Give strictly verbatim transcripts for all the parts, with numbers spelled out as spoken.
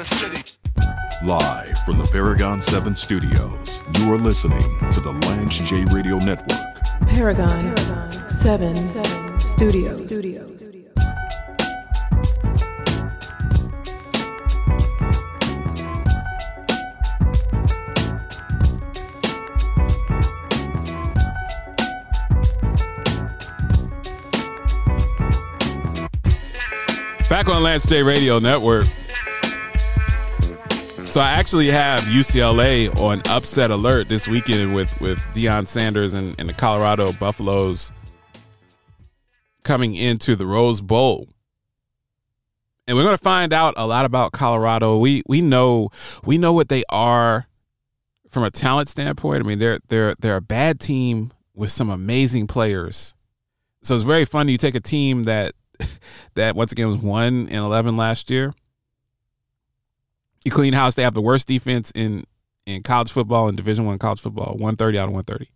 the city. Live from the Paragon seven Studios, you are listening to the Lance J Radio Network. Paragon, Paragon seven, seven Studios. Studios. Back on Lance J Radio Network. So I actually have U C L A on upset alert this weekend with, with Deion Sanders and, and the Colorado Buffaloes coming into the Rose Bowl. And we're going to find out a lot about Colorado. We we know we know what they are from a talent standpoint. I mean, they're they're they're a bad team with some amazing players. So it's very funny. You take a team that that once again was one and eleven last year. You clean house. They have the worst defense in, in college football and Division I college football, one thirty out of one thirty.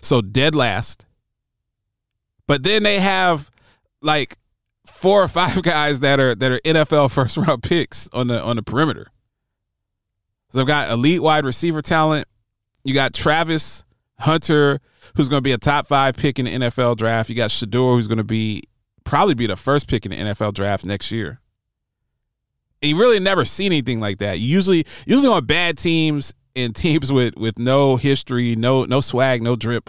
So dead last. But then they have like four or five guys that are that are N F L first round picks on the on the perimeter. So they've got elite wide receiver talent. You got Travis Hunter, who's going to be a top five pick in the N F L draft. You got Shedeur, who's going to be probably be the first pick in the N F L draft next year. And you really never seen anything like that. You usually, usually on bad teams and teams with, with no history, no no swag, no drip,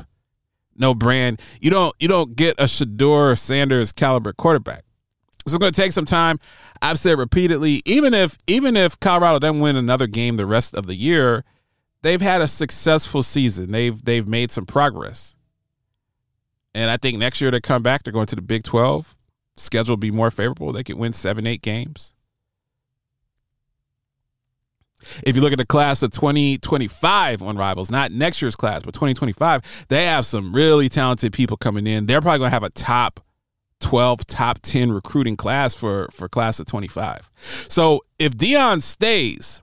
no brand, you don't you don't get a Shedeur Sanders caliber quarterback. So it's going to take some time. I've said repeatedly, even if even if Colorado doesn't win another game the rest of the year, they've had a successful season. They've they've made some progress. And I think next year they come back, they're going to the Big twelve. Schedule will be more favorable. They could win seven, eight games. If you look at the class of twenty twenty-five on Rivals, not next year's class, but twenty twenty-five, they have some really talented people coming in. They're probably going to have a top twelve, top ten recruiting class for, for class of twenty-five. So if Deion stays,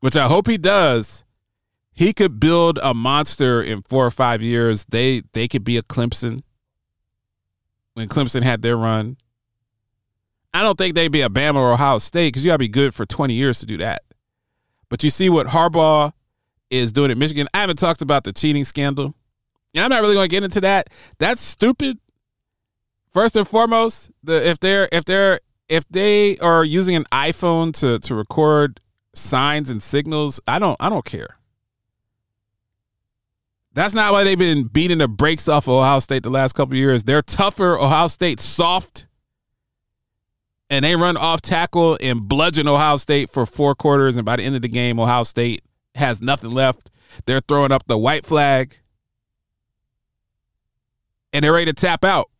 which I hope he does, he could build a monster in four or five years. They they could be a Clemson when Clemson had their run. I don't think they'd be a Bama or Ohio State because you got to be good for twenty years to do that. But you see what Harbaugh is doing at Michigan. I haven't talked about the cheating scandal, and I'm not really going to get into that. That's stupid. First and foremost, the if they're if they're if they are using an iPhone to to record signs and signals, I don't I don't care. That's not why they've been beating the brakes off of Ohio State the last couple of years. They're tougher. Ohio State soft. And they run off tackle and bludgeon Ohio State for four quarters. And by the end of the game, Ohio State has nothing left. They're throwing up the white flag. And they're ready to tap out.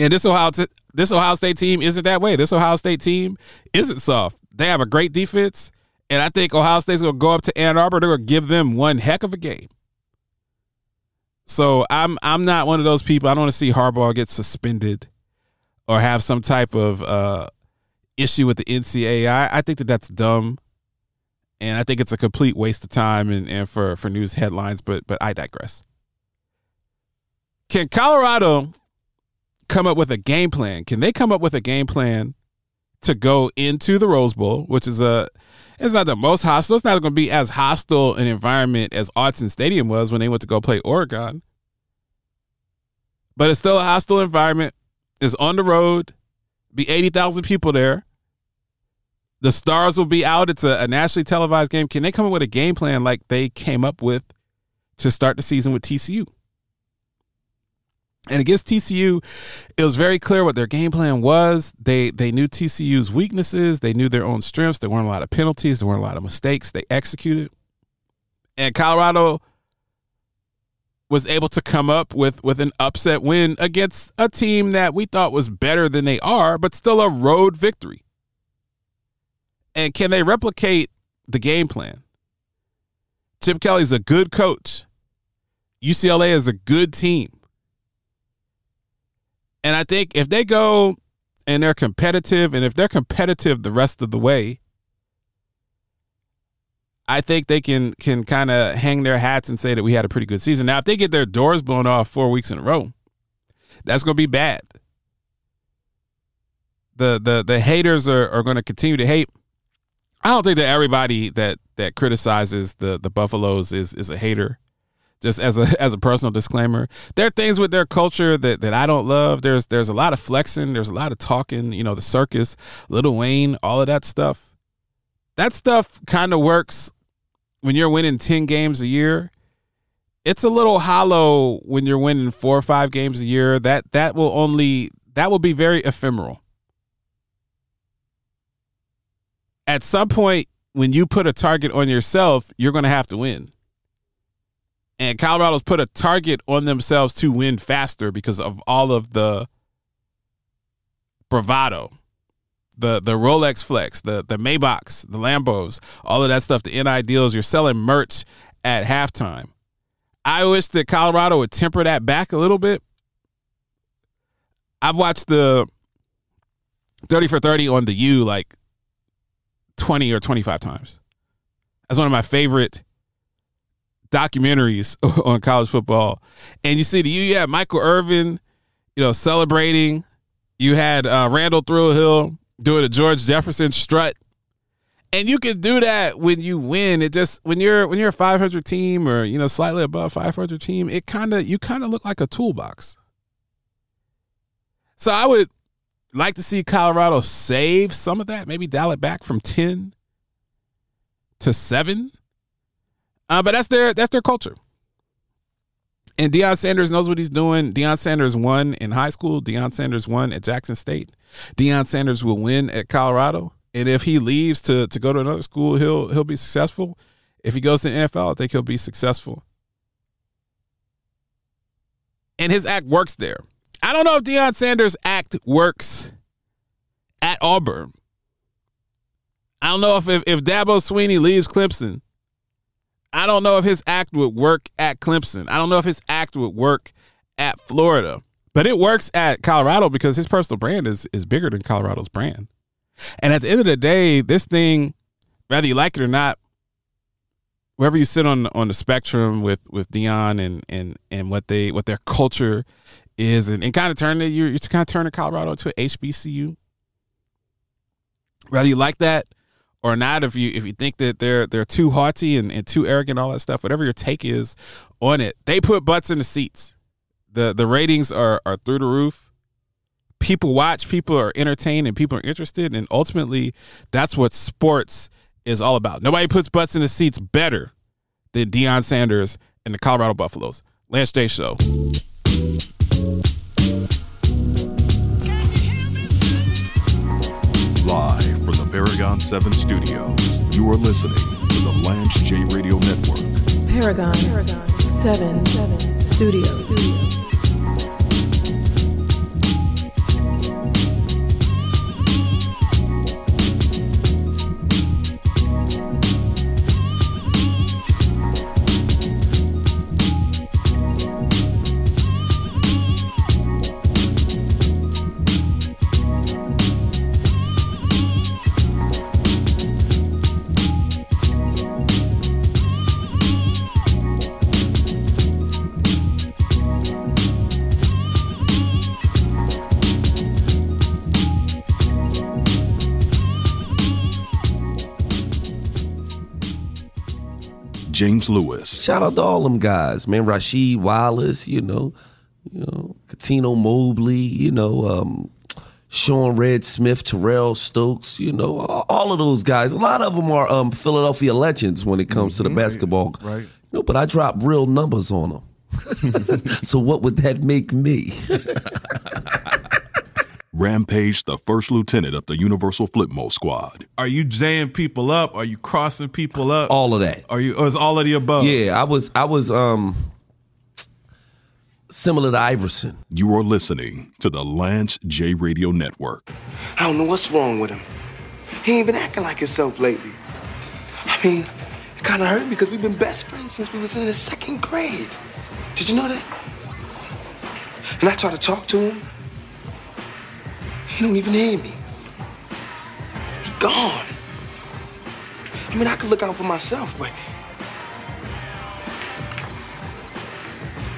And this Ohio, this Ohio State team isn't that way. This Ohio State team isn't soft. They have a great defense. And I think Ohio State's going to go up to Ann Arbor. They're going to give them one heck of a game. So I'm I'm not one of those people. I don't want to see Harbaugh get suspended or have some type of uh, issue with the N C double A. I, I think that that's dumb. And I think it's a complete waste of time and, and for, for news headlines. But, but I digress. Can Colorado come up with a game plan? Can they come up with a game plan to go into the Rose Bowl, which is a – it's not the most hostile. It's not going to be as hostile an environment as Autzen Stadium was when they went to go play Oregon. But it's still a hostile environment. It's on the road. Be eighty thousand people there. The stars will be out. It's a, a nationally televised game. Can they come up with a game plan like they came up with to start the season with T C U? And against T C U, it was very clear what their game plan was. They they knew T C U's weaknesses. They knew their own strengths. There weren't a lot of penalties. There weren't a lot of mistakes. They executed. And Colorado was able to come up with, with an upset win against a team that we thought was better than they are, but still a road victory. And can they replicate the game plan? Chip Kelly's a good coach. U C L A is a good team. And I think if they go and they're competitive, and if they're competitive the rest of the way, I think they can can kind of hang their hats and say that we had a pretty good season. Now, if they get their doors blown off four weeks in a row, that's going to be bad. the the the haters are, are going to continue to hate. I don't think that everybody that that criticizes the the Buffaloes is is a hater. Just as a as a personal disclaimer, there are things with their culture that, that I don't love. There's there's a lot of flexing. There's a lot of talking. You know, the circus, Lil Wayne, all of that stuff. That stuff kind of works when you're winning ten games a year. It's a little hollow when you're winning four or five games a year. That that will only that will be very ephemeral. At some point, when you put a target on yourself, you're going to have to win. And Colorado's put a target on themselves to win faster because of all of the bravado, the the Rolex flex, the the Maybachs, the Lambos, all of that stuff, the N I deals. You're selling merch at halftime. I wish that Colorado would temper that back a little bit. I've watched the thirty for thirty on the U like twenty or twenty-five times. That's one of my favorite documentaries on college football. And you see the you, you had Michael Irvin, you know, celebrating. You had uh, Randall Thrill Hill doing a George Jefferson strut. And you can do that when you win. It just when you're when you're a five hundred team or, you know, slightly above five hundred team, it kind of you kind of look like a toolbox. So I would like to see Colorado save some of that, maybe dial it back from ten to seven. Uh, but that's their that's their culture. And Deion Sanders knows what he's doing. Deion Sanders won in high school. Deion Sanders won at Jackson State. Deion Sanders will win at Colorado. And if he leaves to to go to another school, he'll he'll be successful. If he goes to the N F L, I think he'll be successful. And his act works there. I don't know if Deion Sanders' act works at Auburn. I don't know if if, if Dabo Swinney leaves Clemson. I don't know if his act would work at Clemson. I don't know if his act would work at Florida. But it works at Colorado because his personal brand is is bigger than Colorado's brand. And at the end of the day, this thing, whether you like it or not, wherever you sit on on the spectrum with with Deion and and and what they what their culture is, and, and kind of turn it, you're, you're kind of turning Colorado into an H B C U. Whether you like that or not, if you if you think that they're they're too haughty and, and too arrogant, all that stuff, whatever your take is on it, they put butts in the seats. The the ratings are are through the roof. People watch, people are entertained, and people are interested, and ultimately that's what sports is all about. Nobody puts butts in the seats better than Deion Sanders and the Colorado Buffaloes. Lance J Show. Live from the Paragon seven Studios, you are listening to the Lance J Radio Network. Paragon, Paragon seven, seven Studios. Studios. James Lewis. Shout out to all them guys, man. Rasheed Wallace, you know, you know, Katino Mobley, you know, um, Sean Red Smith, Terrell Stokes, you know, all of those guys. A lot of them are um, Philadelphia legends when it comes mm-hmm. to the basketball. Right. You know, but I drop real numbers on them. So what would that make me? Rampage, the first lieutenant of the Universal Flipmo Squad. Are you jaying people up? Are you crossing people up? All of that. Are you? Or is all of the above? Yeah, I was. I was um, similar to Iverson. You are listening to the Lance J Radio Network. I don't know what's wrong with him. He ain't been acting like himself lately. I mean, it kind of hurt because we've been best friends since we was in the second grade. Did you know that? And I tried to talk to him. He don't even hear me. He's gone. I mean, I could look out for myself, but...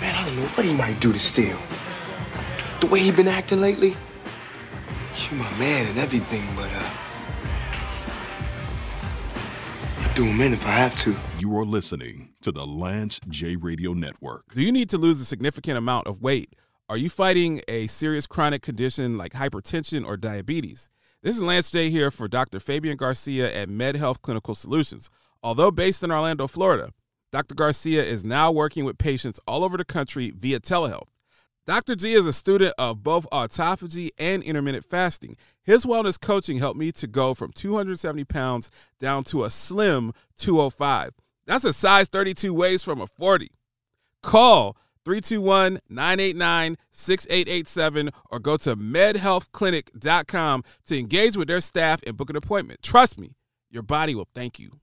Man, I don't know what he might do to steal. The way he been acting lately, You're my man and everything, but uh, I'll do him in if I have to. You are listening to the Lance J Radio Network. Do you need to lose a significant amount of weight? Are you fighting a serious chronic condition like hypertension or diabetes? This is Lance J here for Doctor Fabian Garcia at MedHealth Clinical Solutions. Although based in Orlando, Florida, Doctor Garcia is now working with patients all over the country via telehealth. Doctor G is a student of both autophagy and intermittent fasting. His wellness coaching helped me to go from two hundred seventy pounds down to a slim two oh five. That's a size thirty-two waist from a forty. Call three two one, nine eight nine, six eight eight seven or go to med health clinic dot com to engage with their staff and book an appointment. Trust me, your body will thank you.